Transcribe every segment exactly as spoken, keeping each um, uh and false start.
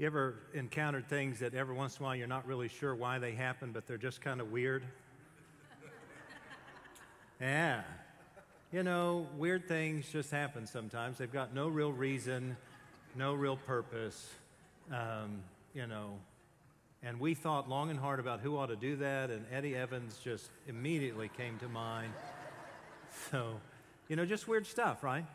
You ever encountered things that every once in a while you're not really sure why they happen, but they're just kind of weird? Yeah. You know, weird things just happen sometimes. They've got no real reason, no real purpose, um, you know. And we thought long and hard about who ought to do that, and Eddie Evans just immediately came to mind. So, you know, just weird stuff, right?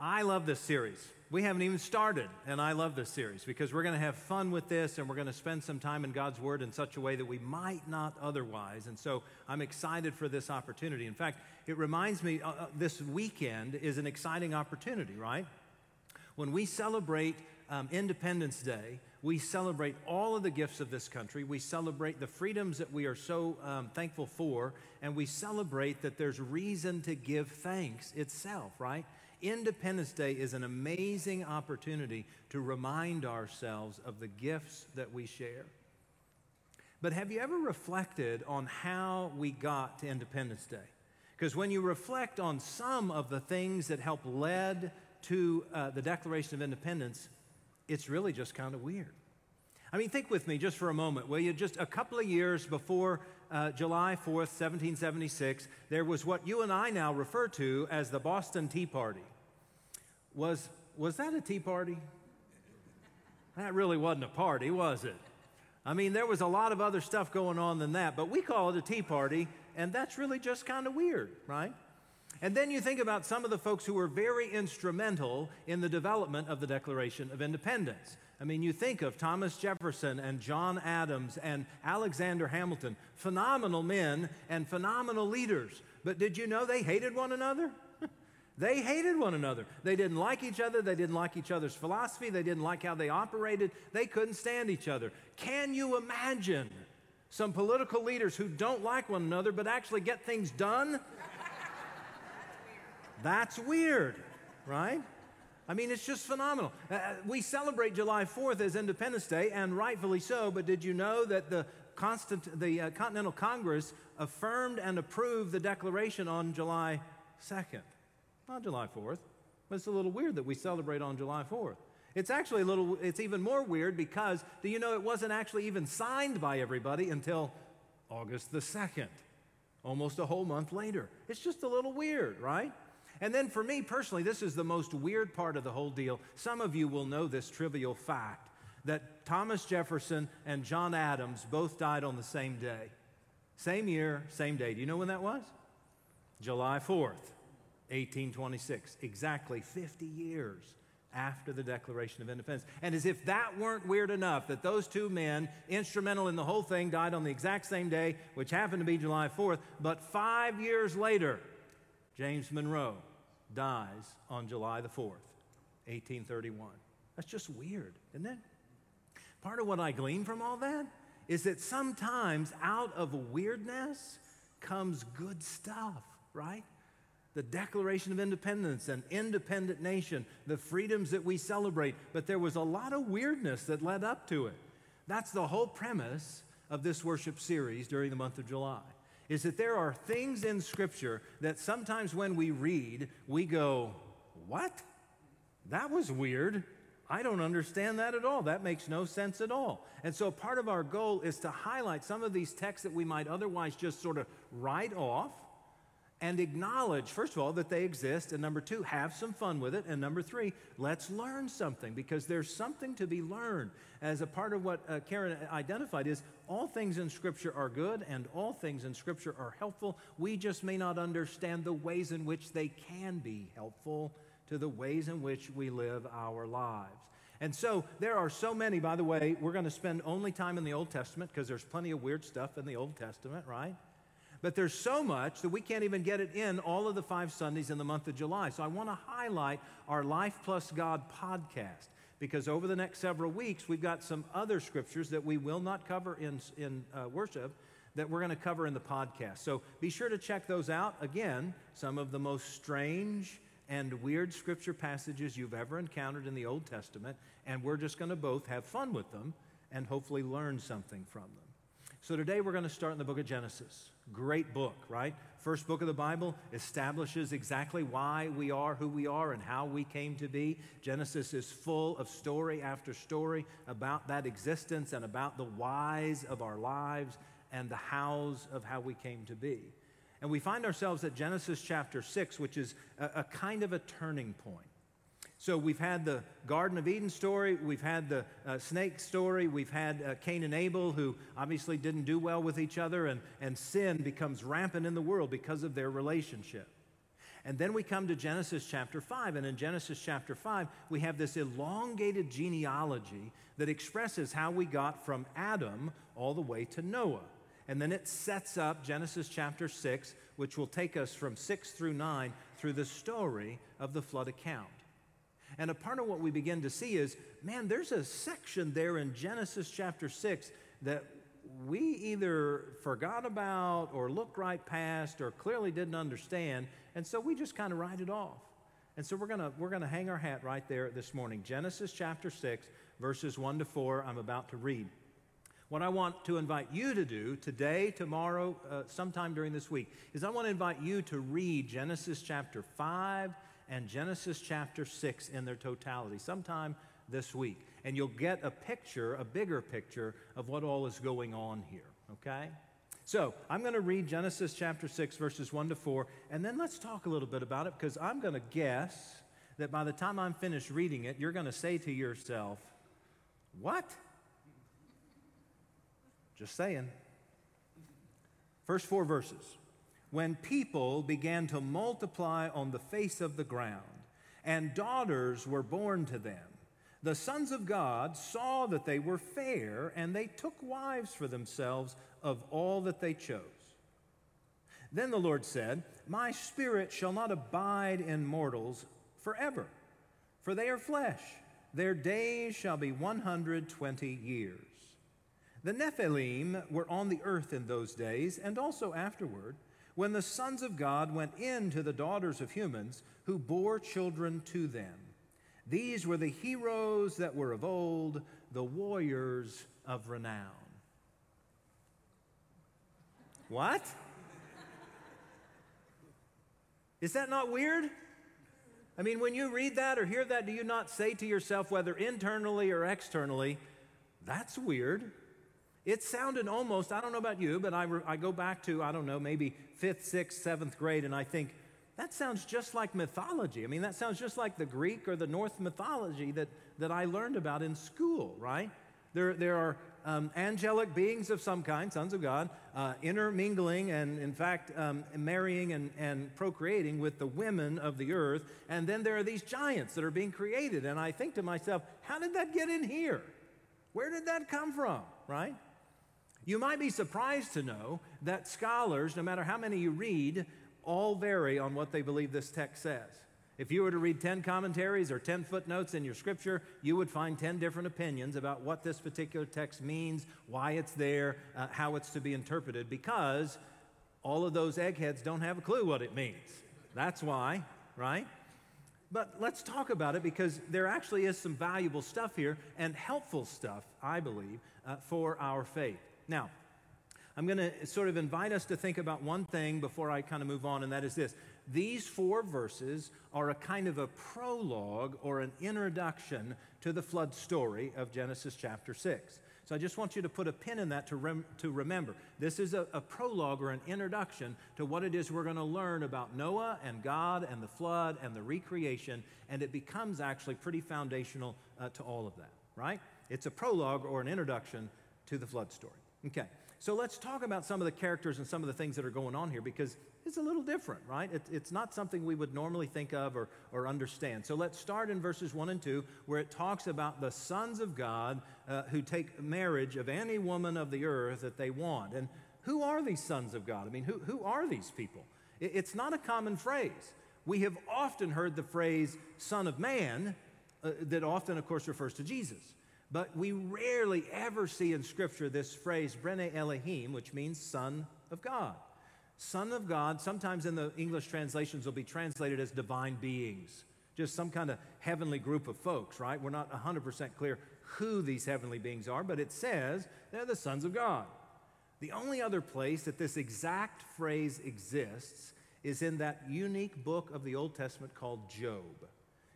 I love this series. We haven't even started, and I love this series because we're going to have fun with this, and we're going to spend some time in God's Word in such a way that we might not otherwise. And so I'm excited for this opportunity. In fact, it reminds me, uh, this weekend is an exciting opportunity, right? When we celebrate um, Independence Day, we celebrate all of the gifts of this country. We celebrate the freedoms that we are so um, thankful for, and we celebrate that there's reason to give thanks itself, right? Independence Day is an amazing opportunity to remind ourselves of the gifts that we share. But have you ever reflected on how we got to Independence Day? Because when you reflect on some of the things that helped lead to uh, the Declaration of Independence, it's really just kind of weird. I mean, think with me just for a moment, will you? Just a couple of years before Uh, July fourth, seventeen seventy-six, there was what you and I now refer to as the Boston Tea Party. Was, was that a tea party? That really wasn't a party, was it? I mean, there was a lot of other stuff going on than that, but we call it a tea party, and that's really just kind of weird, right? And then you think about some of the folks who were very instrumental in the development of the Declaration of Independence. I mean, you think of Thomas Jefferson and John Adams and Alexander Hamilton, phenomenal men and phenomenal leaders. But did you know they hated one another? They hated one another. They didn't like each other. They didn't like each other's philosophy. They didn't like how they operated. They couldn't stand each other. Can you imagine some political leaders who don't like one another but actually get things done? That's weird, right? I mean, it's just phenomenal. Uh, we celebrate July fourth as Independence Day, and rightfully so, but did you know that the, Constant, the uh, Continental Congress affirmed and approved the Declaration on July second? Not July fourth. But it's a little weird that we celebrate on July fourth. It's actually a little, it's even more weird because, do you know, it wasn't actually even signed by everybody until August the second, almost a whole month later. It's just a little weird, right? And then for me personally, this is the most weird part of the whole deal. Some of you will know this trivial fact that Thomas Jefferson and John Adams both died on the same day. Same year, same day. Do you know when that was? July fourth, eighteen twenty-six. Exactly fifty years after the Declaration of Independence. And as if that weren't weird enough, that those two men, instrumental in the whole thing, died on the exact same day, which happened to be July fourth, but five years later, James Monroe dies on July the fourth, eighteen thirty-one. That's just weird, isn't it? Part of what I glean from all that is that sometimes out of weirdness comes good stuff, right? The Declaration of Independence, an independent nation, the freedoms that we celebrate, but there was a lot of weirdness that led up to it. That's the whole premise of this worship series during the month of July. Is that there are things in Scripture that sometimes when we read, we go, what? That was weird. I don't understand that at all. That makes no sense at all. And so part of our goal is to highlight some of these texts that we might otherwise just sort of write off and acknowledge, first of all, that they exist, and number two, have some fun with it, and number three, let's learn something, because there's something to be learned. As a part of what uh, Karen identified is, all things in Scripture are good, and all things in Scripture are helpful. We just may not understand the ways in which they can be helpful to the ways in which we live our lives. And so there are so many, by the way, we're going to spend only time in the Old Testament, because there's plenty of weird stuff in the Old Testament, right? But there's so much that we can't even get it in all of the five Sundays in the month of July. So I want to highlight our Life Plus God podcast, because over the next several weeks, we've got some other scriptures that we will not cover in, in uh, worship that we're going to cover in the podcast. So be sure to check those out. Again, some of the most strange and weird scripture passages you've ever encountered in the Old Testament, and we're just going to both have fun with them and hopefully learn something from them. So today we're going to start in the book of Genesis. Great book, right? First book of the Bible establishes exactly why we are who we are and how we came to be. Genesis is full of story after story about that existence and about the whys of our lives and the hows of how we came to be. And we find ourselves at Genesis chapter six, which is a, a kind of a turning point. So we've had the Garden of Eden story, we've had the uh, snake story, we've had uh, Cain and Abel, who obviously didn't do well with each other, and, and sin becomes rampant in the world because of their relationship. And then we come to Genesis chapter five, and in Genesis chapter five, we have this elongated genealogy that expresses how we got from Adam all the way to Noah. And then it sets up Genesis chapter six, which will take us from six through nine through the story of the flood account. And a part of what we begin to see is, man, there's a section there in Genesis chapter six that we either forgot about or looked right past or clearly didn't understand, and so we just kind of write it off. And so we're going to we're going to hang our hat right there this morning. Genesis chapter six, verses one to four, I'm about to read. What I want to invite you to do today, tomorrow, uh, sometime during this week, is I want to invite you to read Genesis chapter five and Genesis chapter six in their totality sometime this week. And you'll get a picture, a bigger picture, of what all is going on here, okay? So I'm going to read Genesis chapter six, verses one to four, and then let's talk a little bit about it, because I'm going to guess that by the time I'm finished reading it, you're going to say to yourself, what? Just saying. First four verses. When people began to multiply on the face of the ground, and daughters were born to them, the sons of God saw that they were fair, and they took wives for themselves of all that they chose. Then the Lord said, My spirit shall not abide in mortals forever, for they are flesh. Their days shall be one hundred twenty years. The Nephilim were on the earth in those days, and also afterward, when the sons of God went in to the daughters of humans who bore children to them. These were the heroes that were of old, the warriors of renown. What? Is that not weird? I mean, when you read that or hear that, do you not say to yourself, whether internally or externally, that's weird? It sounded almost, I don't know about you, but I, re- I go back to, I don't know, maybe fifth, sixth, seventh grade, and I think, that sounds just like mythology. I mean, that sounds just like the Greek or the Norse mythology that, that I learned about in school, right? There, there are um, angelic beings of some kind, sons of God, uh, intermingling and, in fact, um, marrying and, and procreating with the women of the earth. And then there are these giants that are being created. And I think to myself, how did that get in here? Where did that come from, right? You might be surprised to know that scholars, no matter how many you read, all vary on what they believe this text says. If you were to read ten commentaries or ten footnotes in your scripture, you would find ten different opinions about what this particular text means, why it's there, uh, how it's to be interpreted, because all of those eggheads don't have a clue what it means. That's why, right? But let's talk about it, because there actually is some valuable stuff here and helpful stuff, I believe, uh, for our faith. Now, I'm going to sort of invite us to think about one thing before I kind of move on, and that is this. These four verses are a kind of a prologue or an introduction to the flood story of Genesis chapter six. So I just want you to put a pin in that to rem- to remember. This is a, a prologue or an introduction to what it is we're going to learn about Noah and God and the flood and the recreation, and it becomes actually pretty foundational uh, to all of that, right? It's a prologue or an introduction to the flood story. Okay, so let's talk about some of the characters and some of the things that are going on here, because it's a little different, right? It, it's not something we would normally think of or, or understand. So let's start in verses one and two, where it talks about the sons of God uh, who take marriage of any woman of the earth that they want. And who are these sons of God? I mean, who, who are these people? It, it's not a common phrase. We have often heard the phrase son of man uh, that often, of course, refers to Jesus. But we rarely ever see in Scripture this phrase, Bene Elohim, which means son of God. Son of God, sometimes in the English translations, will be translated as divine beings, just some kind of heavenly group of folks, right? We're not one hundred percent clear who these heavenly beings are, but it says they're the sons of God. The only other place that this exact phrase exists is in that unique book of the Old Testament called Job. You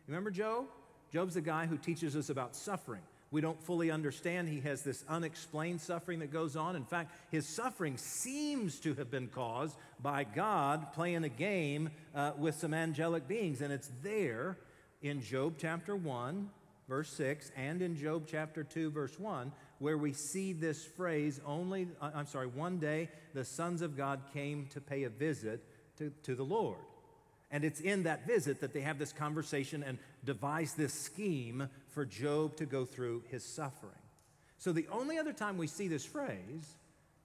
remember Job? Job's the guy who teaches us about suffering. We don't fully understand. He has this unexplained suffering that goes on. In fact, his suffering seems to have been caused by God playing a game uh, with some angelic beings. And it's there in Job chapter one, verse six, and in Job chapter two, verse one, where we see this phrase, only, I'm sorry, one day the sons of God came to pay a visit to, to the Lord. And it's in that visit that they have this conversation and devise this scheme for Job to go through his suffering. So the only other time we see this phrase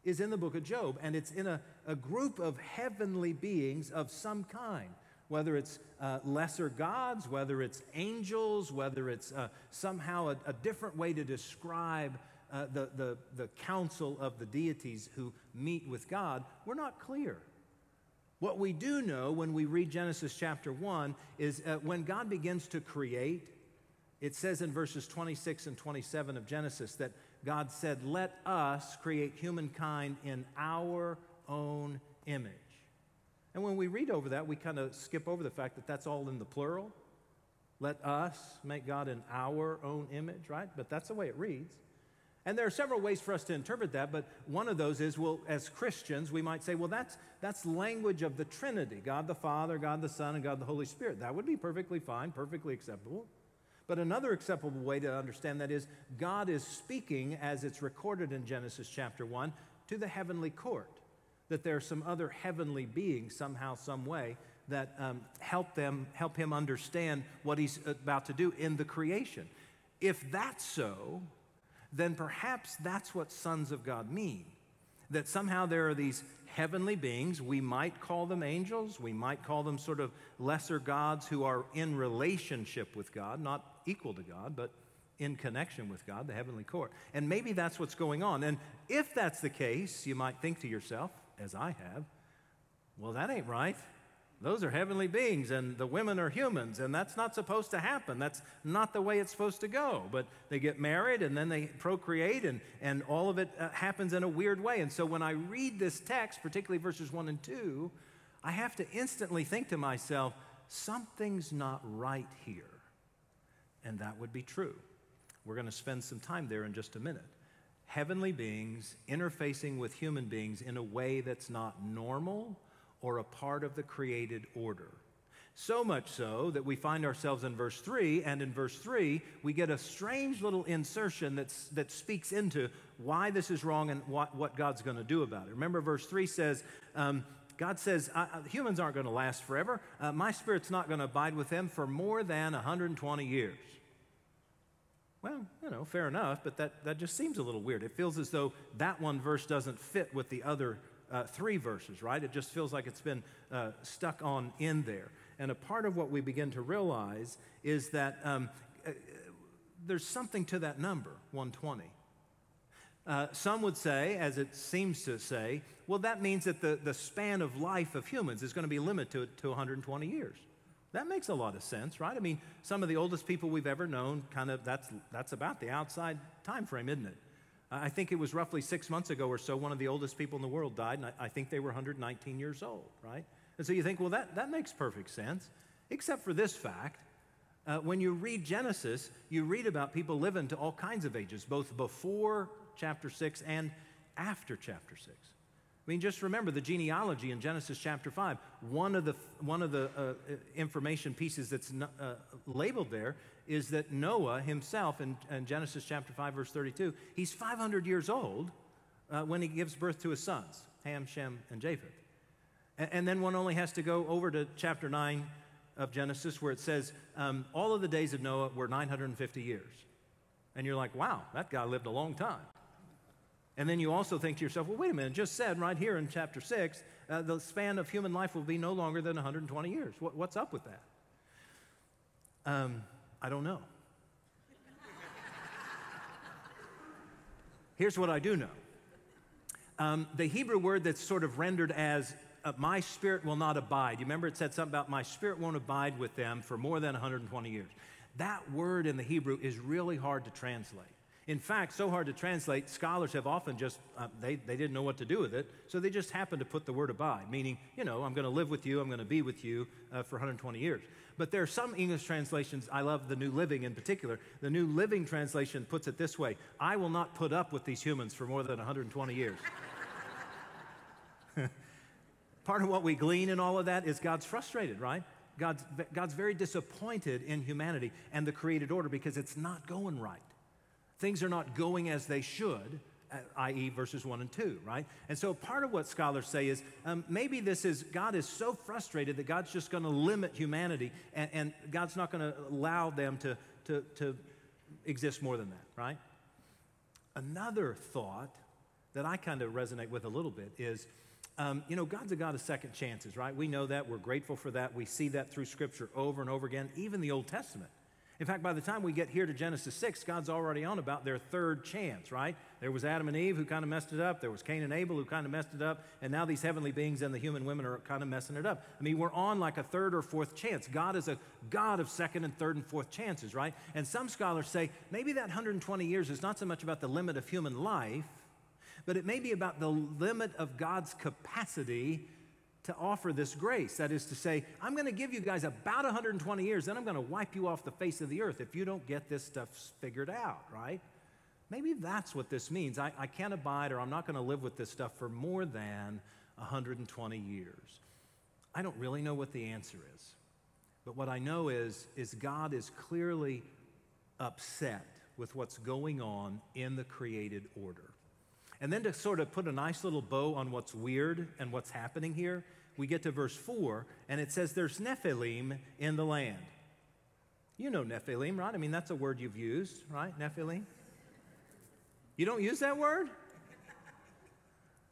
is in the book of Job, and it's in a, a group of heavenly beings of some kind, whether it's uh, lesser gods, whether it's angels, whether it's uh, somehow a, a different way to describe uh, the, the, the council of the deities who meet with God, we're not clear. What we do know when we read Genesis chapter one is uh, when God begins to create, it says in verses twenty-six and twenty-seven of Genesis that God said, "Let us create humankind in our own image." And when we read over that, we kind of skip over the fact that that's all in the plural. Let us make God in our own image, right? But that's the way it reads. And there are several ways for us to interpret that, but one of those is, well, as Christians, we might say, well, that's that's language of the Trinity, God the Father, God the Son, and God the Holy Spirit. That would be perfectly fine, perfectly acceptable. But another acceptable way to understand that is God is speaking, as it's recorded in Genesis chapter one, to the heavenly court, that there are some other heavenly beings somehow, some way, that um, help them, help him understand what he's about to do in the creation. If that's so, then perhaps that's what sons of God mean, that somehow there are these heavenly beings. We might call them angels. We might call them sort of lesser gods who are in relationship with God, not equal to God, but in connection with God, the heavenly court. And maybe that's what's going on. And if that's the case, you might think to yourself, as I have, well, that ain't right. Those are heavenly beings, and the women are humans, and that's not supposed to happen. That's not the way it's supposed to go. But they get married, and then they procreate, and, and all of it uh, happens in a weird way. And so when I read this text, particularly verses one and two, I have to instantly think to myself, something's not right here. And that would be true. We're going to spend some time there in just a minute. Heavenly beings interfacing with human beings in a way that's not normal or a part of the created order. So much so that we find ourselves in verse three, and in verse three, we get a strange little insertion that's, that speaks into why this is wrong and what, what God's going to do about it. Remember, verse three says, um, God says, I, humans aren't going to last forever. Uh, my spirit's not going to abide with them for more than one hundred twenty years. Well, you know, fair enough, but that, that just seems a little weird. It feels as though that one verse doesn't fit with the other Uh, three verses, right? It just feels like it's been uh, stuck on in there. And a part of what we begin to realize is that um, uh, there's something to that number, one hundred twenty. Uh, some would say, as it seems to say, well, that means that the, the span of life of humans is going to be limited to, to one hundred twenty years. That makes a lot of sense, right? I mean, some of the oldest people we've ever known, kind of, that's, that's about the outside time frame, isn't it? I think it was roughly six months ago or so, one of the oldest people in the world died, and I, I think they were one hundred nineteen years old, right? And so you think, well, that, that makes perfect sense, except for this fact. Uh, when you read Genesis, you read about people living to all kinds of ages, both before chapter six and after chapter six. I mean, just remember the genealogy in Genesis chapter five. One of the, one of the uh, information pieces that's uh, labeled there is that Noah himself, in, in Genesis chapter five, verse thirty-two, he's five hundred years old uh, when he gives birth to his sons, Ham, Shem, and Japheth. And, and then one only has to go over to chapter nine of Genesis where it says, um, all of the days of Noah were nine hundred fifty years. And you're like, wow, that guy lived a long time. And then you also think to yourself, well, wait a minute, it just said right here in chapter six, uh, the span of human life will be no longer than one hundred twenty years. What, what's up with that? Um, I don't know. Here's what I do know. Um, the Hebrew word that's sort of rendered as uh, my spirit will not abide. You remember it said something about my spirit won't abide with them for more than one hundred twenty years. That word in the Hebrew is really hard to translate. In fact, so hard to translate, scholars have often just, uh, they, they didn't know what to do with it, so they just happened to put the word abide, meaning, you know, I'm going to live with you, I'm going to be with you uh, for one hundred twenty years. But there are some English translations, I love the New Living in particular. The New Living translation puts it this way: I will not put up with these humans for more than one hundred twenty years. Part of what we glean in all of that is God's frustrated, right? God's, God's very disappointed in humanity and the created order because it's not going right. Things are not going as they should, that is verses one and two, right? And so part of what scholars say is um, maybe this is, God is so frustrated that God's just going to limit humanity and, and God's not going to allow them to, to, to exist more than that, right? Another thought that I kind of resonate with a little bit is, Um, you know, God's a God of second chances, right? We know that. We're grateful for that. We see that through Scripture over and over again, even the Old Testament. In fact, by the time we get here to Genesis six, God's already on about their third chance, right? There was Adam and Eve who kind of messed it up. There was Cain and Abel who kind of messed it up. And now these heavenly beings and the human women are kind of messing it up. I mean, we're on like a third or fourth chance. God is a God of second and third and fourth chances, right? And some scholars say maybe that one hundred twenty years is not so much about the limit of human life, but it may be about the limit of God's capacity to offer this grace. That is to say, I'm going to give you guys about one hundred twenty years, then I'm going to wipe you off the face of the earth if you don't get this stuff figured out, right? Maybe that's what this means. I, I can't abide, or I'm not going to live with this stuff for more than one hundred twenty years. I don't really know what the answer is. But what I know is, is God is clearly upset with what's going on in the created order. And then to sort of put a nice little bow on what's weird and what's happening here, we get to verse four, and it says there's Nephilim in the land. You know Nephilim, right? I mean, that's a word you've used, right? Nephilim? You don't use that word?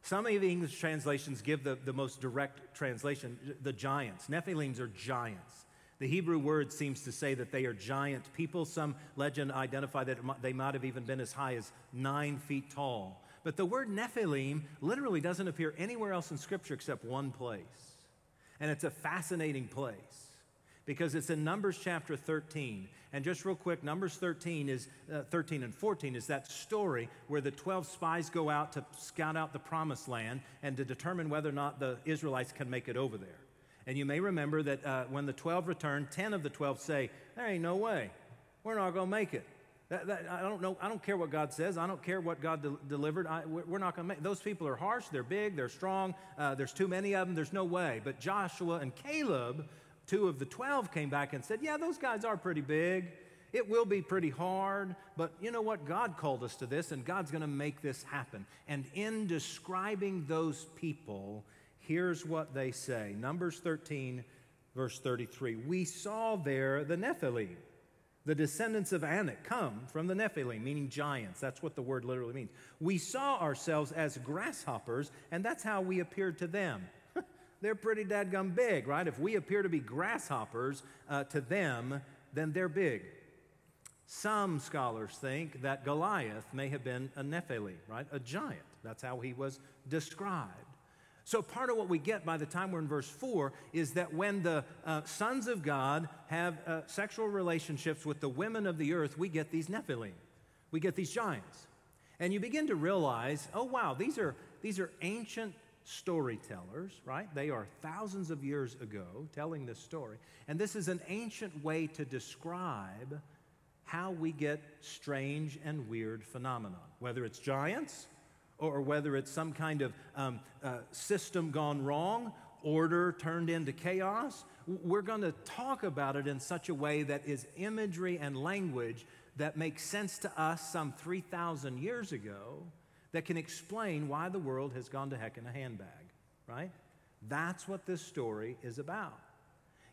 Some of the English translations give the, the most direct translation, the giants. Nephilims are giants. The Hebrew word seems to say that they are giant people. Some legend identify that they might have even been as high as nine feet tall. But the word Nephilim literally doesn't appear anywhere else in Scripture except one place. And it's a fascinating place because it's in Numbers chapter thirteen. And just real quick, Numbers thirteen is uh, thirteen and fourteen is that story where the twelve spies go out to scout out the promised land and to determine whether or not the Israelites can make it over there. And you may remember that uh, when the twelve return, ten of the twelve say, there ain't no way. We're not going to make it. That, that, I don't know. I don't care what God says. I don't care what God de- delivered. I, we're not going to make. Those people are harsh. They're big. They're strong. Uh, there's too many of them. There's no way. But Joshua and Caleb, two of the twelve, came back and said, yeah, those guys are pretty big. It will be pretty hard. But you know what? God called us to this, and God's going to make this happen. And in describing those people, here's what they say. Numbers thirteen, verse thirty-three. We saw there the Nephilim, the descendants of Anak, come from the Nephilim, meaning giants. That's what the word literally means. We saw ourselves as grasshoppers, and that's how we appeared to them. They're pretty dadgum big, right? If we appear to be grasshoppers uh, to them, then they're big. Some scholars think that Goliath may have been a Nephilim, right? A giant. That's how he was described. So part of what we get by the time we're in verse four is that when the uh, sons of God have uh, sexual relationships with the women of the earth, we get these Nephilim. We get these giants. And you begin to realize, oh, wow, these are, these are ancient storytellers, right? They are thousands of years ago telling this story. And this is an ancient way to describe how we get strange and weird phenomena, whether it's giants or whether it's some kind of um, uh, system gone wrong, order turned into chaos. We're going to talk about it in such a way that is imagery and language that makes sense to us some three thousand years ago that can explain why the world has gone to heck in a handbag, right? That's what this story is about.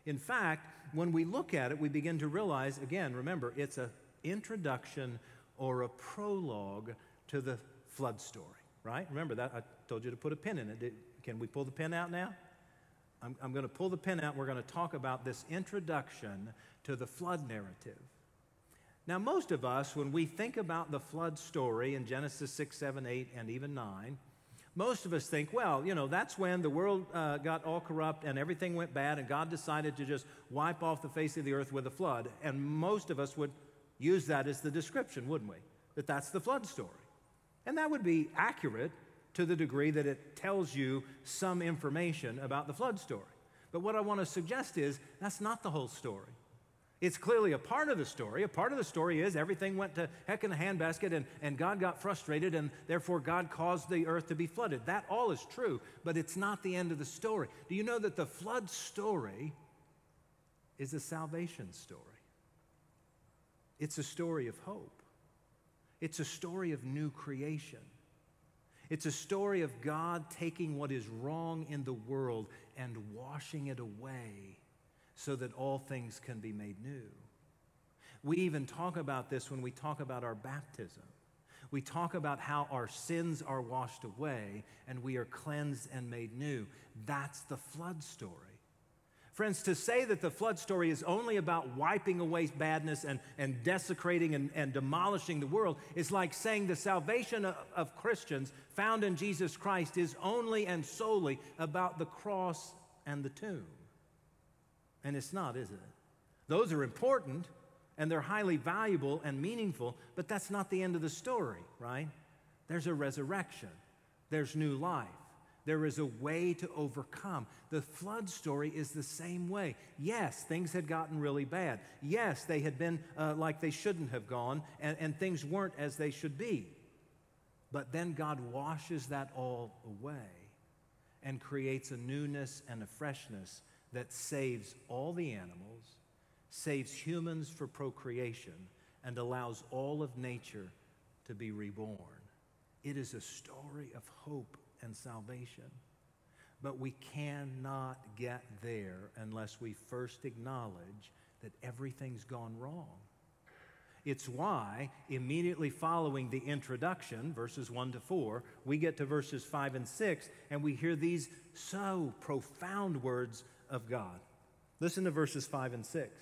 In fact, when we look at it, we begin to realize, again, remember, it's an introduction or a prologue to the flood story, right? Remember that I told you to put a pin in it. Did, can we pull the pin out now? I'm, I'm going to pull the pin out. We're going to talk about this introduction to the flood narrative. Now, most of us, when we think about the flood story in Genesis six, seven, eight, and even nine, most of us think, well, you know, that's when the world uh, got all corrupt and everything went bad and God decided to just wipe off the face of the earth with a flood. And most of us would use that as the description, wouldn't we? that that's the flood story. And that would be accurate to the degree that it tells you some information about the flood story. But what I want to suggest is that's not the whole story. It's clearly a part of the story. A part of the story is everything went to heck in a handbasket and, and God got frustrated and therefore God caused the earth to be flooded. That all is true, but it's not the end of the story. Do you know that the flood story is a salvation story? It's a story of hope. It's a story of new creation. It's a story of God taking what is wrong in the world and washing it away so that all things can be made new. We even talk about this when we talk about our baptism. We talk about how our sins are washed away and we are cleansed and made new. That's the flood story. Friends, to say that the flood story is only about wiping away badness and, and desecrating and, and demolishing the world is like saying the salvation of, of Christians found in Jesus Christ is only and solely about the cross and the tomb. And it's not, is it? Those are important, and they're highly valuable and meaningful, but that's not the end of the story, right? There's a resurrection. There's new life. There is a way to overcome. The flood story is the same way. Yes, things had gotten really bad. Yes, they had been uh, like they shouldn't have gone, and, and things weren't as they should be. But then God washes that all away and creates a newness and a freshness that saves all the animals, saves humans for procreation, and allows all of nature to be reborn. It is a story of hope and salvation. But we cannot get there unless we first acknowledge that everything's gone wrong. It's why, immediately following the introduction, verses one to four, we get to verses five and six, and we hear these so profound words of God. Listen to verses five and six.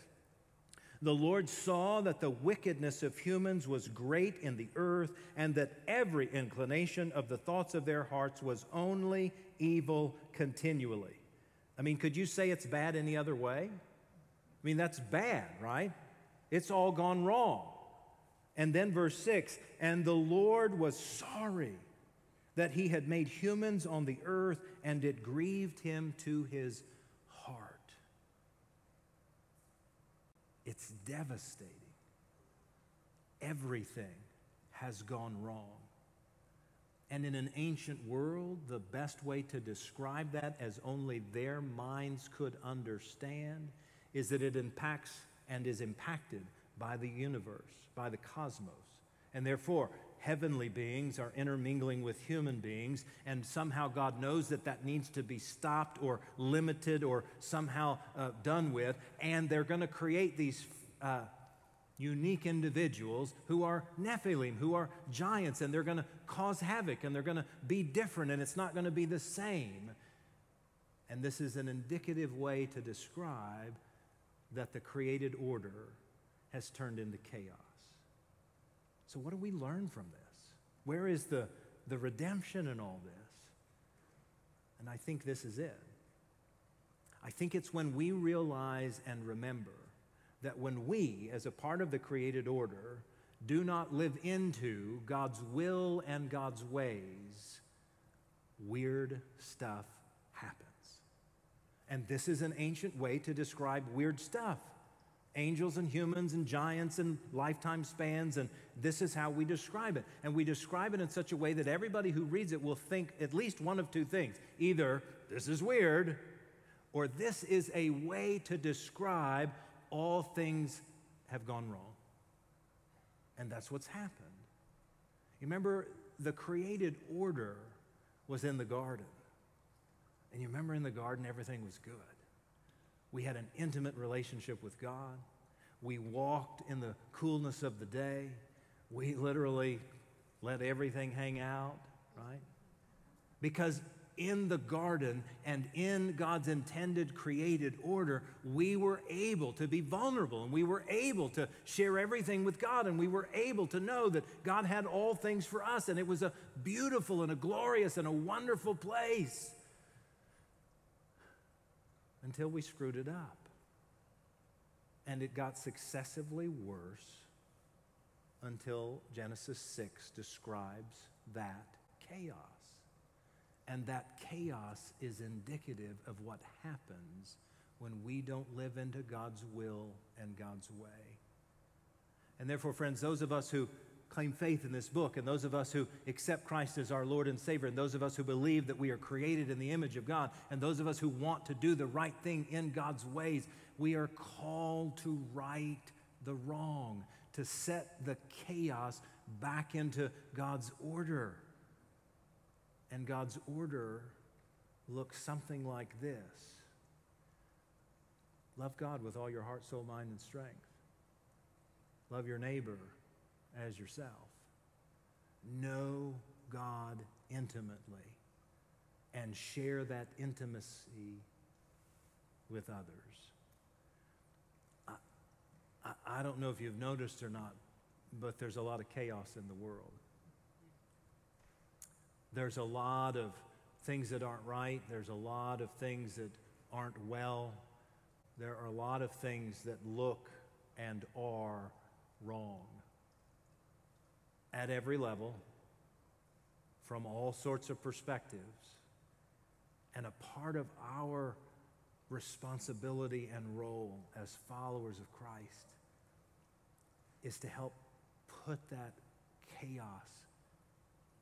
The Lord saw that the wickedness of humans was great in the earth, and that every inclination of the thoughts of their hearts was only evil continually. I mean, could you say it's bad any other way? I mean, that's bad, right? It's all gone wrong. And then verse six, and the Lord was sorry that he had made humans on the earth, and it grieved him to his heart. It's devastating. Everything has gone wrong. And in an ancient world, the best way to describe that, as only their minds could understand, is that it impacts and is impacted by the universe, by the cosmos. And therefore, heavenly beings are intermingling with human beings, and somehow God knows that that needs to be stopped or limited or somehow uh, done with, and they're going to create these uh, unique individuals who are Nephilim, who are giants, and they're going to cause havoc, and they're going to be different, and it's not going to be the same. And this is an indicative way to describe that the created order has turned into chaos. So what do we learn from this? Where is the, the redemption in all this? And I think this is it. I think it's when we realize and remember that when we, as a part of the created order, do not live into God's will and God's ways, weird stuff happens. And this is an ancient way to describe weird stuff. Angels and humans and giants and lifetime spans, and this is how we describe it. And we describe it in such a way that everybody who reads it will think at least one of two things. Either this is weird, or this is a way to describe all things have gone wrong. And that's what's happened. You remember the created order was in the garden. And you remember in the garden everything was good. We had an intimate relationship with God. We walked in the coolness of the day. We literally let everything hang out, right? Because in the garden and in God's intended created order, we were able to be vulnerable, and we were able to share everything with God, and we were able to know that God had all things for us, and it was a beautiful and a glorious and a wonderful place. Until we screwed it up. And it got successively worse until Genesis six describes that chaos. And that chaos is indicative of what happens when we don't live into God's will and God's way. And therefore, friends, those of us who claim faith in this book, and those of us who accept Christ as our Lord and Savior, and those of us who believe that we are created in the image of God, and those of us who want to do the right thing in God's ways, we are called to right the wrong, to set the chaos back into God's order. And God's order looks something like this. Love God with all your heart, soul, mind, and strength. Love your neighbor as yourself. Know God intimately and share that intimacy with others. I, I, I don't know if you've noticed or not, but there's a lot of chaos in the world. There's a lot of things that aren't right. There's a lot of things that aren't well. There are a lot of things that look and are wrong at every level, from all sorts of perspectives. And a part of our responsibility and role as followers of Christ is to help put that chaos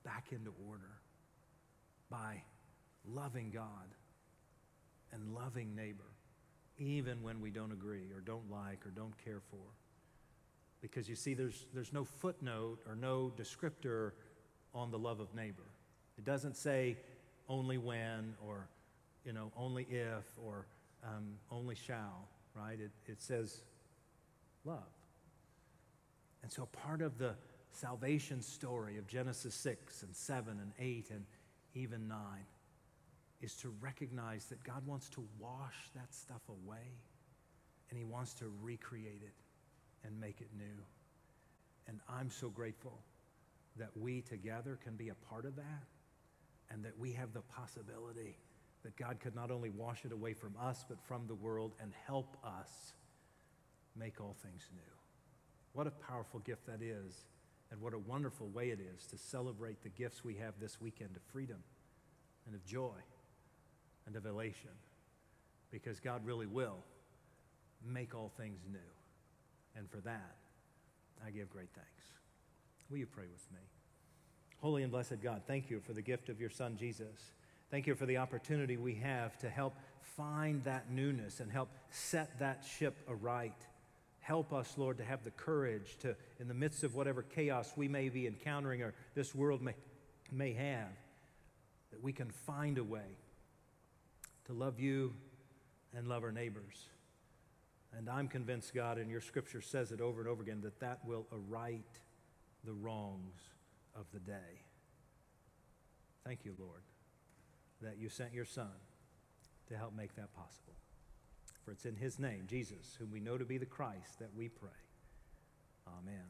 back into order by loving God and loving neighbor, even when we don't agree or don't like or don't care for. Because you see, there's there's no footnote or no descriptor on the love of neighbor. It doesn't say only when, or you know, only if, or um, only shall, right? It, it says love. And so part of the salvation story of Genesis six and seven and eight and even nine is to recognize that God wants to wash that stuff away, and he wants to recreate it and make it new. And I'm so grateful that we together can be a part of that, and that we have the possibility that God could not only wash it away from us, but from the world, and help us make all things new. What a powerful gift that is, and what a wonderful way it is to celebrate the gifts we have this weekend of freedom and of joy and of elation, because God really will make all things new. And for that, I give great thanks. Will you pray with me? Holy and blessed God, thank you for the gift of your Son, Jesus. Thank you for the opportunity we have to help find that newness and help set that ship aright. Help us, Lord, to have the courage to, in the midst of whatever chaos we may be encountering or this world may, may have, that we can find a way to love you and love our neighbors. And I'm convinced, God, and your scripture says it over and over again, that that will right the wrongs of the day. Thank you, Lord, that you sent your Son to help make that possible. For it's in his name, Jesus, whom we know to be the Christ, that we pray. Amen.